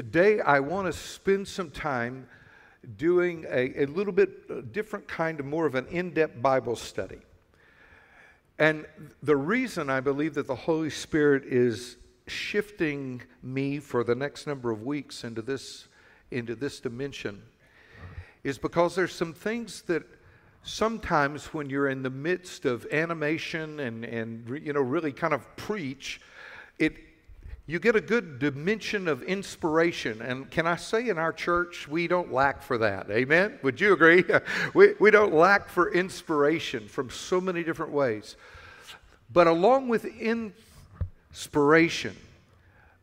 Today I want to spend some time doing a little bit different kind of, more of an in-depth Bible study. And the reason I believe that the Holy Spirit is shifting me for the next number of weeks into this dimension is because there's some things that sometimes when you're in the midst of animation and you know, really kind of preach, you get a good dimension of inspiration. And can I say, in our church, we don't lack for that. Amen? Would you agree? We don't lack for inspiration from so many different ways. But along with inspiration,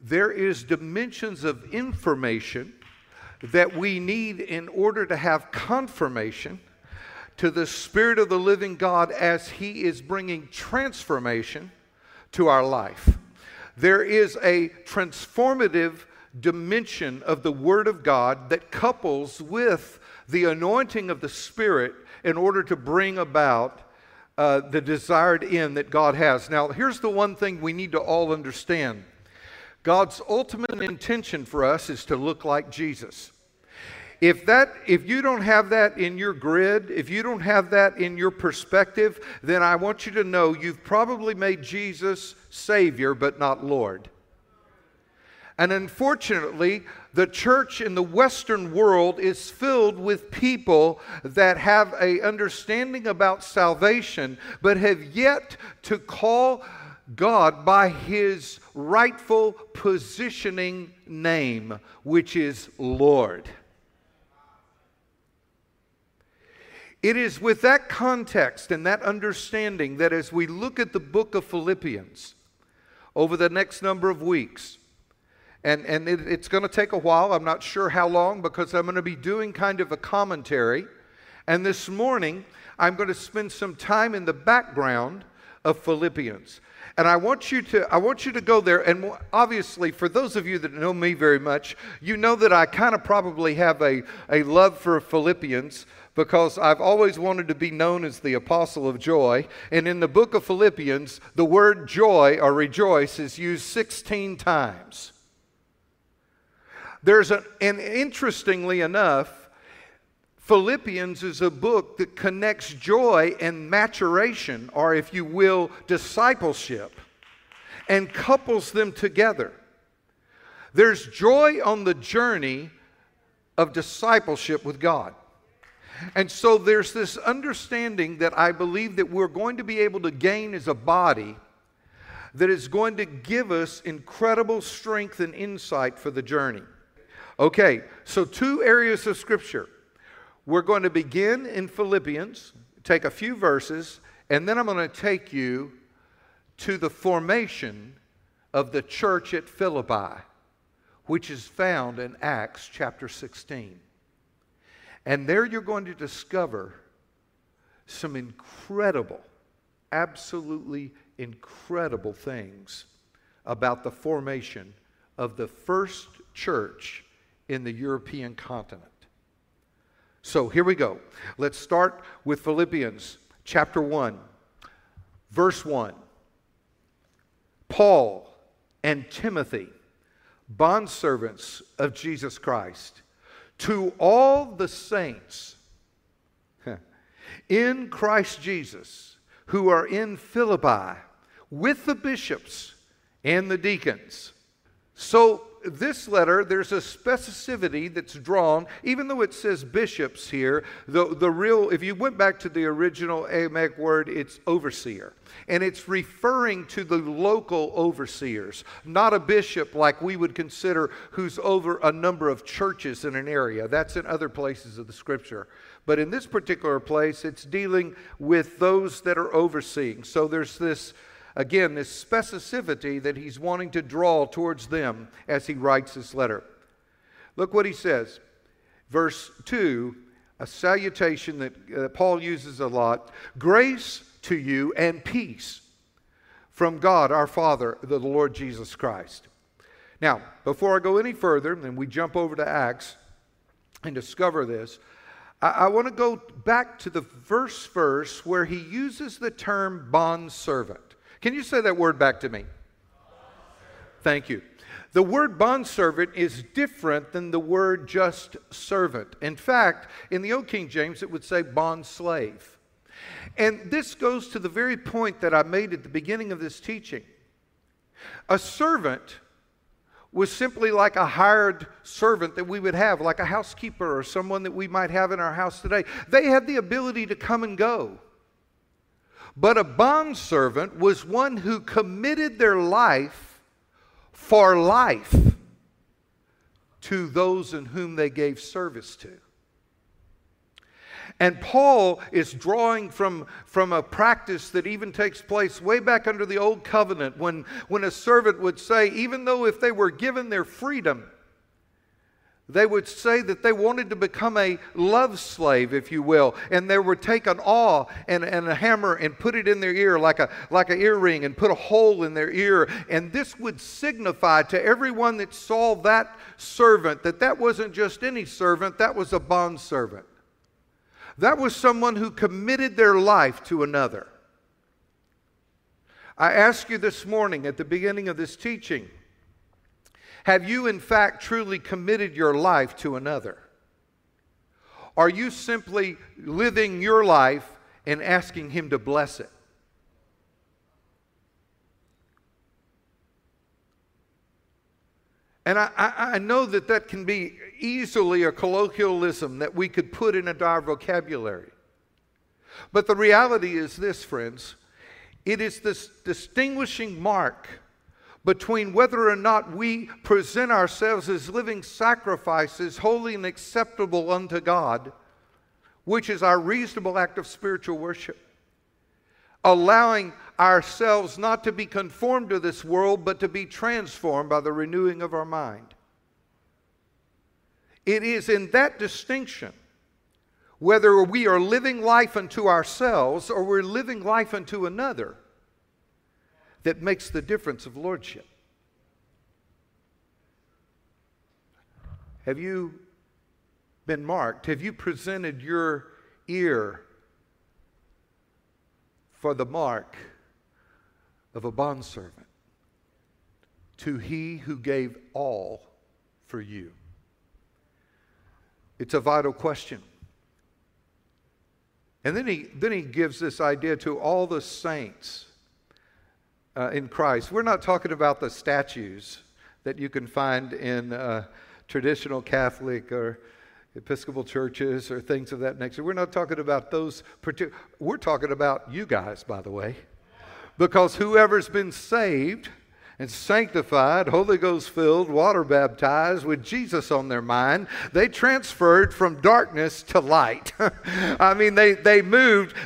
there is dimensions of information that we need in order to have confirmation to the Spirit of the living God as He is bringing transformation to our life. There is a transformative dimension of the Word of God that couples with the anointing of the Spirit in order to bring about the desired end that God has. Now, here's the one thing we need to all understand. God's ultimate intention for us is to look like Jesus. If you don't have that in your grid, if you don't have that in your perspective, then I want you to know you've probably made Jesus Savior, but not Lord. And unfortunately, the church in the Western world is filled with people that have an understanding about salvation, but have yet to call God by His rightful positioning name, which is Lord. It is with that context and that understanding that as we look at the book of Philippians over the next number of weeks, and it's going to take a while, I'm not sure how long, because I'm going to be doing kind of a commentary. And this morning, I'm going to spend some time in the background of Philippians. And I want you to go there, and obviously for those of you that know me very much, you know that I kind of probably have a love for Philippians, because I've always wanted to be known as the apostle of joy. And in the book of Philippians, the word joy or rejoice is used 16 times. And interestingly enough, Philippians is a book that connects joy and maturation, or if you will, discipleship, and couples them together. There's joy on the journey of discipleship with God. And so there's this understanding that I believe that we're going to be able to gain as a body that is going to give us incredible strength and insight for the journey. Okay, so two areas of Scripture. We're going to begin in Philippians, take a few verses, and then I'm going to take you to the formation of the church at Philippi, which is found in Acts chapter 16. And there you're going to discover some incredible, absolutely incredible things about the formation of the first church in the European continent. So here we go. Let's start with Philippians chapter 1, verse 1. Paul and Timothy, bondservants of Jesus Christ, to all the saints in Christ Jesus who are in Philippi with the bishops and the deacons. So this letter, there's a specificity that's drawn, even though it says bishops here, the real, if you went back to the original Aramaic word, it's overseer. And it's referring to the local overseers, not a bishop like we would consider who's over a number of churches in an area. That's in other places of the Scripture. But in this particular place, it's dealing with those that are overseeing. So there's this, again, this specificity that he's wanting to draw towards them as he writes this letter. Look what he says. Verse 2, a salutation that Paul uses a lot. Grace to you and peace from God our Father, the Lord Jesus Christ. Now, before I go any further, and we jump over to Acts and discover this, I want to go back to the first verse where he uses the term bondservant. Can you say that word back to me? Thank you. The word bondservant is different than the word just servant. In fact, in the Old King James, it would say bondslave. And this goes to the very point that I made at the beginning of this teaching. A servant was simply like a hired servant that we would have, like a housekeeper or someone that we might have in our house today. They had the ability to come and go. But a bondservant was one who committed their life for life to those in whom they gave service to. And Paul is drawing from a practice that even takes place way back under the Old Covenant when a servant would say, even though if they were given their freedom, they would say that they wanted to become a love slave, if you will, and they would take an awl and a hammer and put it in their ear like an earring and put a hole in their ear. And this would signify to everyone that saw that servant that that wasn't just any servant, that was a bondservant. That was someone who committed their life to another. I ask you this morning at the beginning of this teaching, have you in fact truly committed your life to another? Are you simply living your life and asking Him to bless it? And I know that can be easily a colloquialism that we could put in our vocabulary. But the reality is this, friends. It is this distinguishing mark between whether or not we present ourselves as living sacrifices, holy and acceptable unto God, which is our reasonable act of spiritual worship, allowing ourselves not to be conformed to this world, but to be transformed by the renewing of our mind. It is in that distinction, whether we are living life unto ourselves or we're living life unto another, that makes the difference of lordship. Have you been marked? Have you presented your ear for the mark of a bondservant to He who gave all for you? It's a vital question. And then he gives this idea to all the saints in Christ. We're not talking about the statues that you can find in traditional Catholic or Episcopal churches or things of that nature. We're not talking about those particular. We're talking about you guys, by the way. Because whoever's been saved and sanctified, Holy Ghost filled, water baptized, with Jesus on their mind, they transferred from darkness to light. I mean, they moved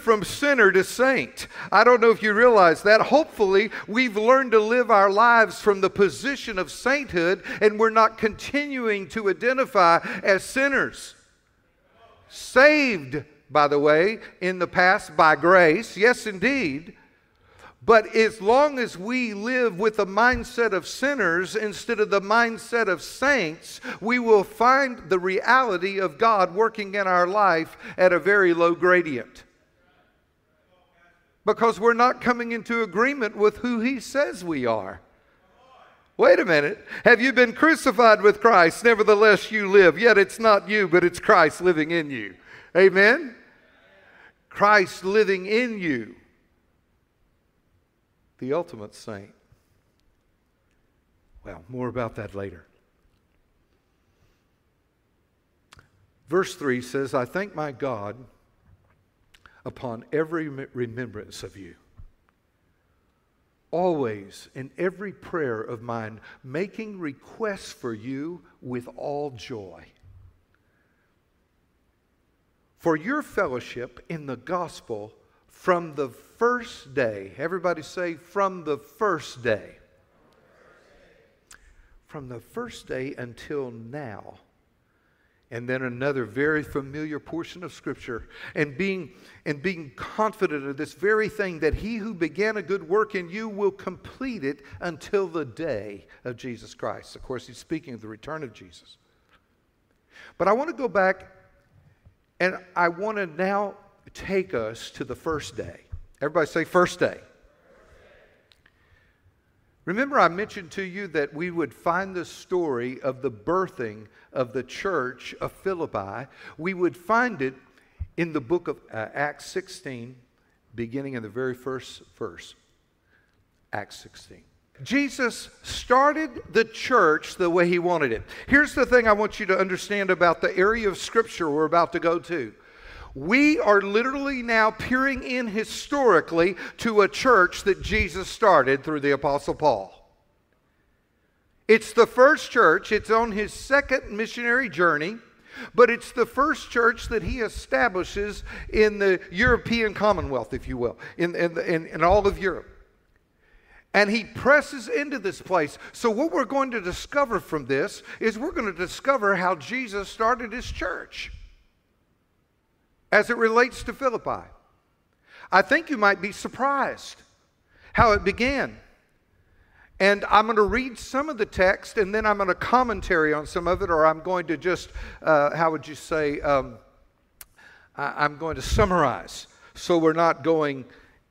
from sinner to saint. I don't know if you realize that. Hopefully, we've learned to live our lives from the position of sainthood, and we're not continuing to identify as sinners. Saved, by the way, in the past by grace, yes indeed. But as long as we live with the mindset of sinners instead of the mindset of saints, we will find the reality of God working in our life at a very low gradient. Because we're not coming into agreement with who He says we are. Wait a minute. Have you been crucified with Christ? Nevertheless, you live. Yet it's not you, but it's Christ living in you. Amen? Christ living in you. The ultimate saint. Well, more about that later. Verse 3 says, I thank my God upon every remembrance of you. Always in every prayer of mine, making requests for you with all joy. For your fellowship in the gospel from the first day. Everybody say, from the first day. From the first day until now. And then another very familiar portion of Scripture. And being confident of this very thing, that He who began a good work in you will complete it until the day of Jesus Christ. Of course, he's speaking of the return of Jesus. But I want to go back, and I want to now take us to the first day. Everybody say first day. Remember, I mentioned to you that we would find the story of the birthing of the church of Philippi. We would find it in the book of Acts 16, beginning in the very first verse. Acts 16. Jesus started the church the way he wanted it. Here's the thing I want you to understand about the area of Scripture we're about to go to. We are literally now peering in historically to a church that Jesus started through the Apostle Paul. It's the first church. It's on his second missionary journey, but it's the first church that he establishes in the European Commonwealth, if you will, in all of Europe. And he presses into this place. So what we're going to discover from this is we're going to discover how Jesus started his church as it relates to Philippi. I think you might be surprised how it began. And I'm going to read some of the text, and then I'm going to commentary on some of it, or I'm going to just, how would you say, I'm going to summarize. So we're not going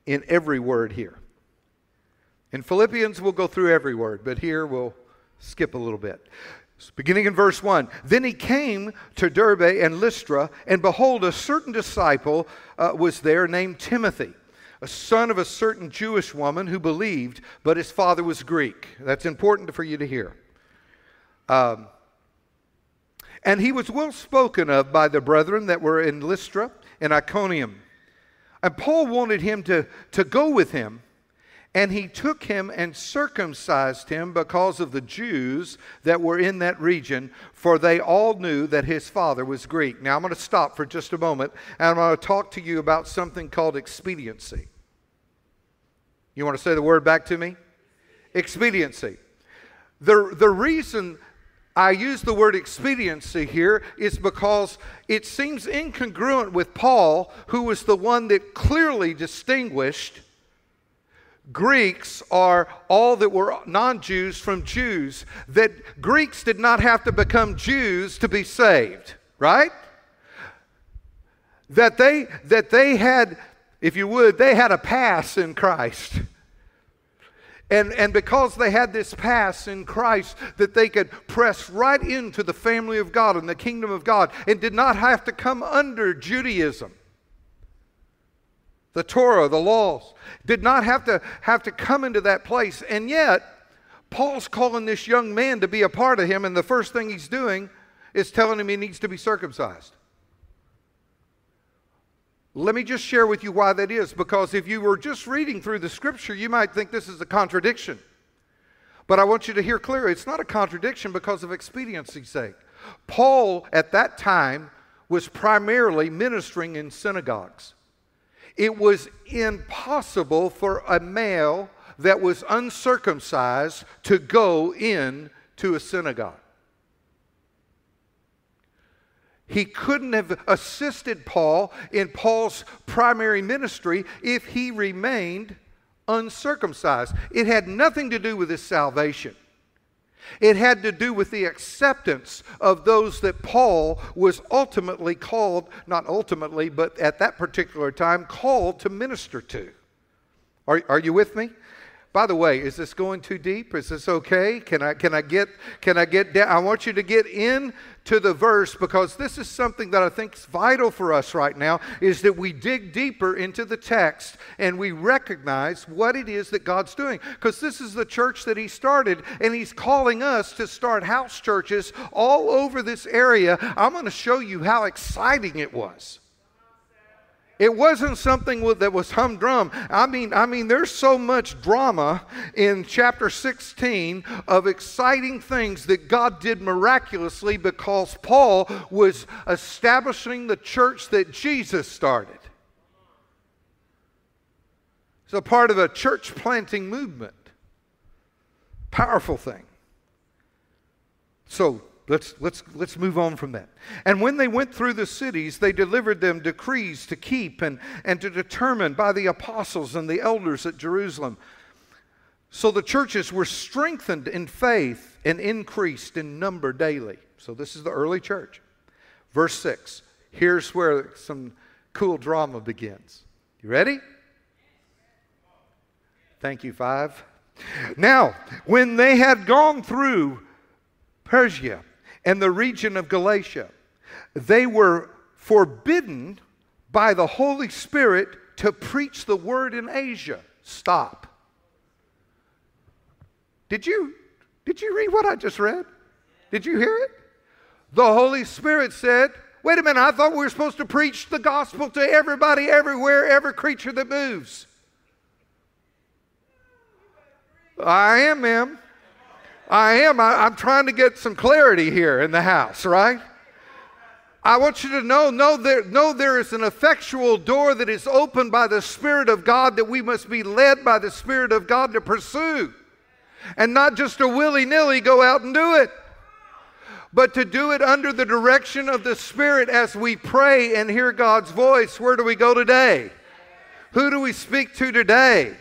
in every word here. In Philippians, we'll go through every word, but here we'll skip a little bit. Beginning in verse 1, then he came to Derbe and Lystra, and behold, a certain disciple was there named Timothy, a son of a certain Jewish woman who believed, but his father was Greek. That's important for you to hear. And he was well spoken of by the brethren that were in Lystra and Iconium. And Paul wanted him to go with him. And he took him and circumcised him because of the Jews that were in that region, for they all knew that his father was Greek. Now I'm going to stop for just a moment, and I'm going to talk to you about something called expediency. You want to say the word back to me? Expediency. The reason I use the word expediency here is because it seems incongruent with Paul, who was the one that clearly distinguished Greeks are all that were non-Jews from Jews, that Greeks did not have to become Jews to be saved, right? That they had, if you would, they had a pass in Christ. And because they had this pass in Christ, that they could press right into the family of God and the kingdom of God and did not have to come under Judaism. The Torah, the laws, did not have to come into that place. And yet, Paul's calling this young man to be a part of him, and the first thing he's doing is telling him he needs to be circumcised. Let me just share with you why that is, because if you were just reading through the Scripture, you might think this is a contradiction. But I want you to hear clearly, it's not a contradiction because of expediency's sake. Paul, at that time, was primarily ministering in synagogues. It was impossible for a male that was uncircumcised to go in to a synagogue. He couldn't have assisted Paul in Paul's primary ministry if he remained uncircumcised. It had nothing to do with his salvation. It had to do with the acceptance of those that Paul was ultimately called, not ultimately, but at that particular time, called to minister to. Are you with me? By the way, is this going too deep? Is this okay? Can I get down? I want you to get into the verse, because this is something that I think is vital for us right now, is that we dig deeper into the text and we recognize what it is that God's doing. Because this is the church that he started, and he's calling us to start house churches all over this area. I'm going to show you how exciting it was. It wasn't something that was humdrum. I mean, there's so much drama in chapter 16 of exciting things that God did miraculously because Paul was establishing the church that Jesus started. It's a part of a church planting movement. Powerful thing. So let's move on from that. And when they went through the cities, they delivered them decrees to keep and to determine by the apostles and the elders at Jerusalem. So the churches were strengthened in faith and increased in number daily. So this is the early church. Verse 6. Here's where some cool drama begins. You ready? Thank you, five. Now, when they had gone through Persia and the region of Galatia, they were forbidden by the Holy Spirit to preach the word in Asia. Stop. Did you read what I just read? Did you hear it? The Holy Spirit said, wait a minute, I thought we were supposed to preach the gospel to everybody, everywhere, every creature that moves. I am, ma'am. I am. I'm trying to get some clarity here in the house, right? I want you to know there is an effectual door that is opened by the Spirit of God that we must be led by the Spirit of God to pursue. And not just a willy-nilly go out and do it, but to do it under the direction of the Spirit as we pray and hear God's voice. Where do we go today? Who do we speak to today?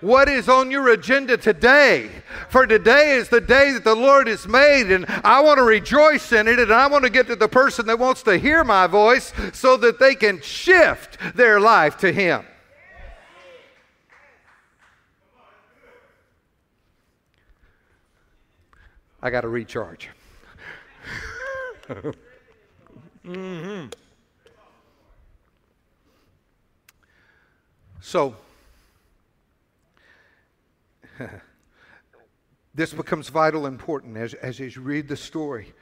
What is on your agenda today? For today is the day that the Lord has made, and I want to rejoice in it, and I want to get to the person that wants to hear my voice so that they can shift their life to Him. I got to recharge. Mm-hmm. So, this becomes vital and important as you read the story.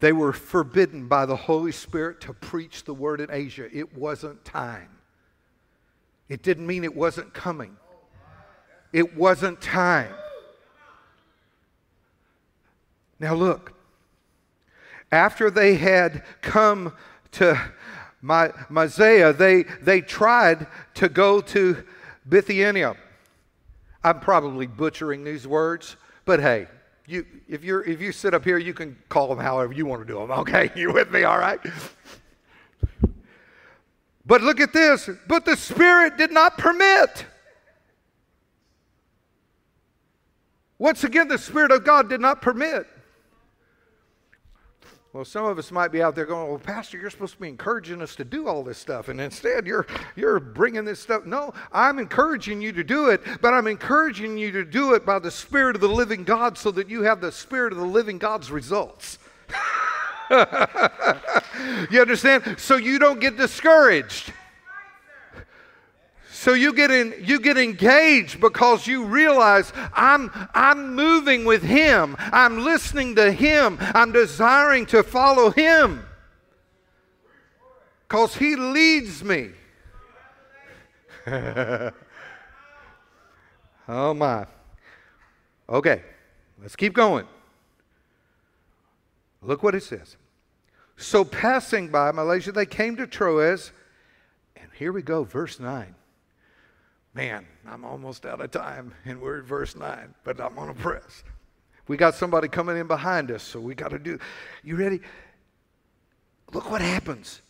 They were forbidden by the Holy Spirit to preach the word in Asia. It wasn't time. It didn't mean it wasn't coming. It wasn't time. Now look, after they had come to Mysia, they tried to go to Bithynia. I'm probably butchering these words, but hey, if you sit up here, you can call them however you want to do them. Okay, you with me? All right. But look at this. But the Spirit did not permit. Once again, the Spirit of God did not permit. Well, some of us might be out there going, well, Pastor, you're supposed to be encouraging us to do all this stuff, and instead you're bringing this stuff. No, I'm encouraging you to do it, but I'm encouraging you to do it by the Spirit of the living God so that you have the Spirit of the living God's results. You understand? So you don't get discouraged. So you get engaged because you realize I'm moving with Him. I'm listening to Him. I'm desiring to follow Him because He leads me. Oh my. Okay, let's keep going. Look what it says. So passing by Malaysia, they came to Troas. And here we go, verse 9. Man, I'm almost out of time, and we're at verse 9, but I'm going to press. We got somebody coming in behind us, so we got to do. You ready? Look what happens.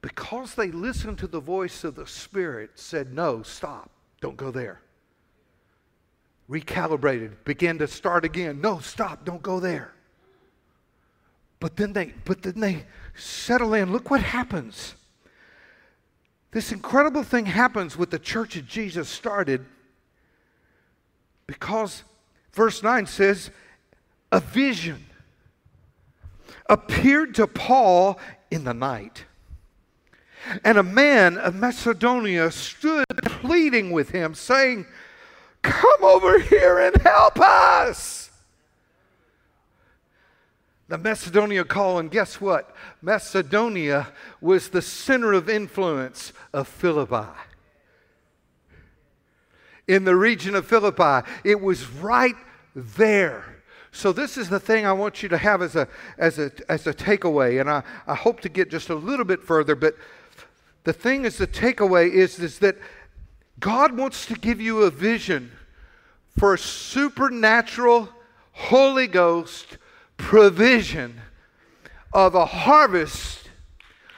Because they listened to the voice of the Spirit, said, no, stop, don't go there. Recalibrated, began to start again. No, stop, don't go there. But then they settle in. Look what happens. This incredible thing happens with the church that Jesus started because verse 9 says, a vision appeared to Paul in the night. And a man of Macedonia stood pleading with him, saying, come over here and help us. The Macedonia call, and guess what? Macedonia was the center of influence of Philippi. In the region of Philippi, it was right there. So this is the thing I want you to have as a takeaway, and I hope to get just a little bit further, but the thing is, the takeaway is that God wants to give you a vision for a supernatural Holy Ghost provision of a harvest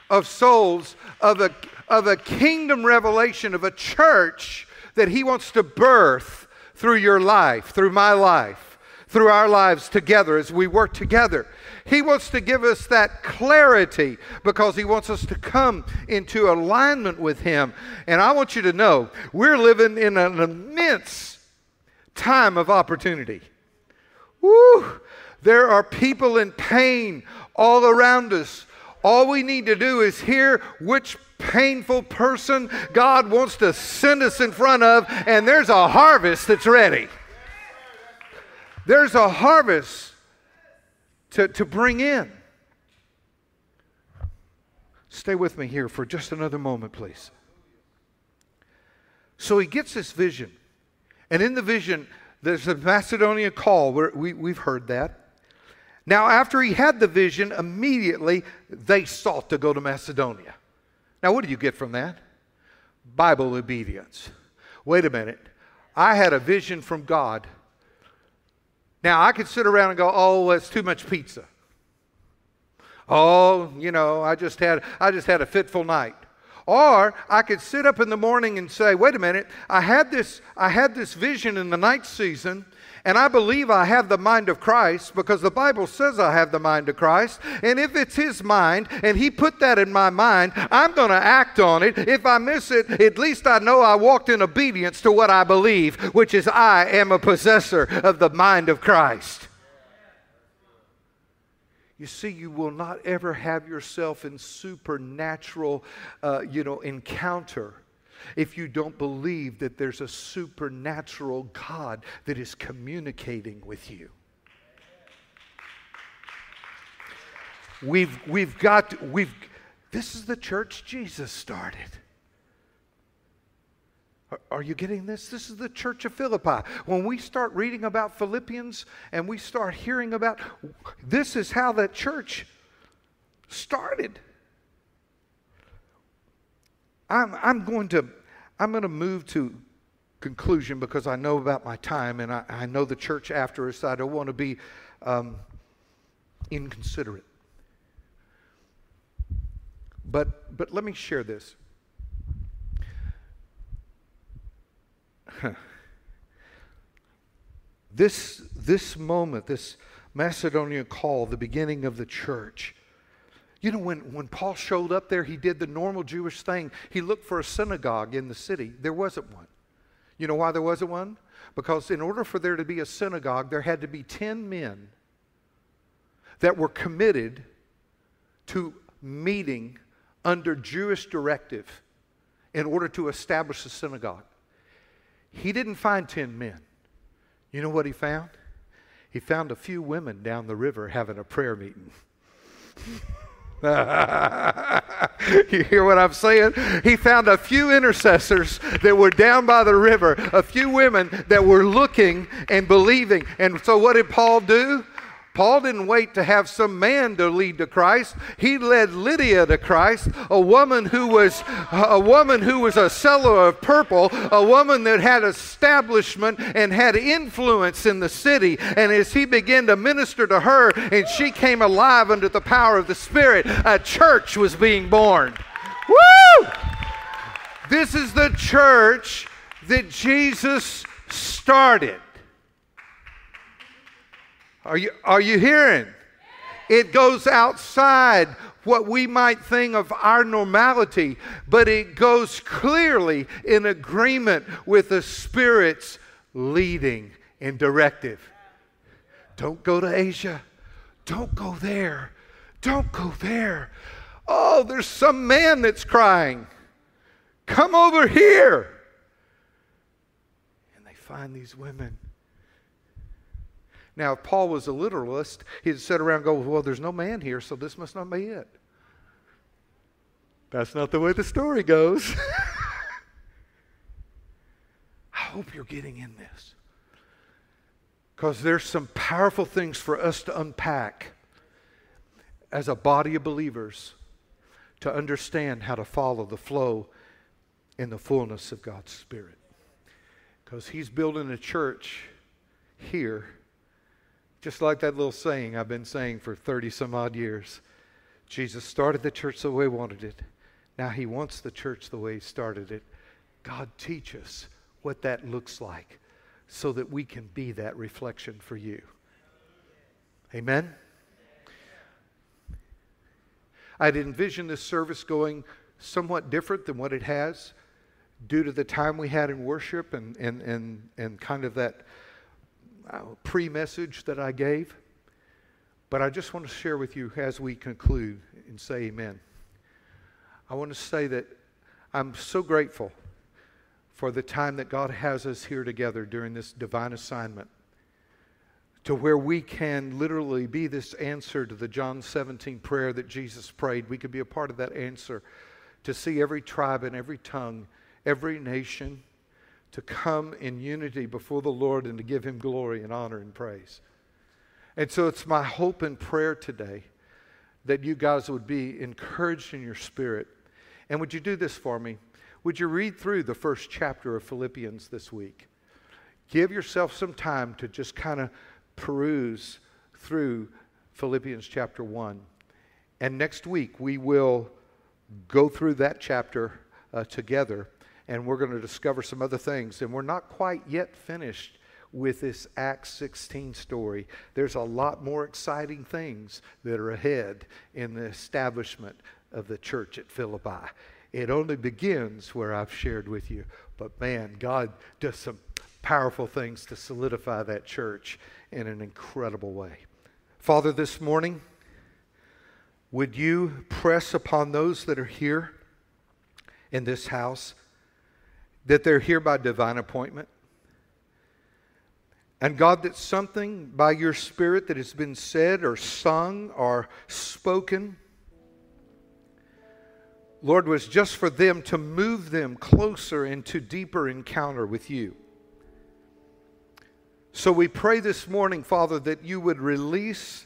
of souls, of a kingdom revelation, of a church that He wants to birth through your life, through my life, through our lives together as we work together. He wants to give us that clarity because He wants us to come into alignment with Him. And I want you to know we're living in an immense time of opportunity. Woo! There are people in pain all around us. All we need to do is hear which painful person God wants to send us in front of, and there's a harvest that's ready. There's a harvest to bring in. Stay with me here for just another moment, please. So he gets this vision, and in the vision, there's a Macedonian call. We've heard that. Now, after he had the vision, immediately they sought to go to Macedonia. Now, what do you get from that? Bible obedience. Wait a minute. I had a vision from God. Now, I could sit around and go, oh, that's too much pizza. Oh, you know, I just had a fitful night. Or I could sit up in the morning and say, wait a minute, I had this vision in the night season, and I believe I have the mind of Christ because the Bible says I have the mind of Christ. And if it's his mind and he put that in my mind, I'm going to act on it. If I miss it, at least I know I walked in obedience to what I believe, which is I am a possessor of the mind of Christ. You see, you will not ever have yourself in supernatural, encounter if you don't believe that there's a supernatural God that is communicating with you. This is the church Jesus started. Are you getting this? This is the church of Philippi. When we start reading about Philippians and we start hearing about, this is how that church started. I'm going to move to conclusion because I know about my time and I know the church after us. I don't want to be inconsiderate. But let me share this. This moment, this Macedonian call, the beginning of the church. You know, when Paul showed up there, he did the normal Jewish thing. He looked for a synagogue in the city. There wasn't one. You know why there wasn't one? Because in order for there to be a synagogue, there had to be 10 men that were committed to meeting under Jewish directive in order to establish a synagogue. He didn't find 10 men. You know what he found? He found a few women down the river having a prayer meeting. You hear what I'm saying? He found a few intercessors that were down by the river, a few women that were looking and believing. And so what did Paul do? Paul didn't wait to have some man to lead to Christ. He led Lydia to Christ, a woman who was a seller of purple, a woman that had establishment and had influence in the city. And as he began to minister to her, and she came alive under the power of the Spirit, a church was being born. Woo! This is the church that Jesus started. Are you hearing? It goes outside what we might think of our normality, but it goes clearly in agreement with the Spirit's leading and directive. Don't go to Asia. Don't go there. Don't go there. Oh, there's some man that's crying. Come over here. And they find these women. Now, if Paul was a literalist, he'd sit around and go, well, there's no man here, so this must not be it. That's not the way the story goes. I hope you're getting in this. Because there's some powerful things for us to unpack as a body of believers to understand how to follow the flow in the fullness of God's Spirit. Because he's building a church here. Just like that little saying I've been saying for 30 some odd years. Jesus started the church the way he wanted it. Now he wants the church the way he started it. God, teach us what that looks like so that we can be that reflection for you. Amen? I'd envisioned this service going somewhat different than what it has due to the time we had in worship and kind of that pre-message that I gave. But I just want to share with you as we conclude and say amen. I want to say that I'm so grateful for the time that God has us here together during this divine assignment, to where we can literally be this answer to the John 17 prayer that Jesus prayed. We could be a part of that answer, to see every tribe and every tongue, every nation, to come in unity before the Lord and to give Him glory and honor and praise. And so it's my hope and prayer today that you guys would be encouraged in your spirit. And would you do this for me? Would you read through the first chapter of Philippians this week? Give yourself some time to just kind of peruse through Philippians chapter 1. And next week we will go through that chapter together, and we're going to discover some other things. And we're not quite yet finished with this Acts 16 story. There's a lot more exciting things that are ahead in the establishment of the church at Philippi. It only begins where I've shared with you. But man, God does some powerful things to solidify that church in an incredible way. Father, this morning, would you press upon those that are here in this house, that they're here by divine appointment? And God, that something by your Spirit that has been said or sung or spoken, Lord, was just for them to move them closer into deeper encounter with you. So we pray this morning, Father, that you would release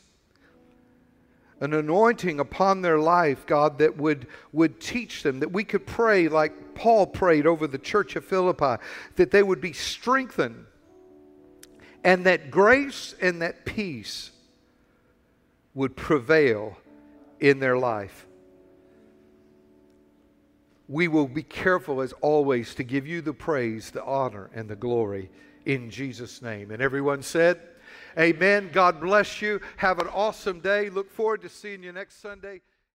an anointing upon their life, God, that would teach them, that we could pray like Paul prayed over the church of Philippi, that they would be strengthened, and that grace and that peace would prevail in their life. We will be careful, as always, to give you the praise, the honor, and the glory in Jesus' name. And everyone said, amen. God bless you. Have an awesome day. Look forward to seeing you next Sunday.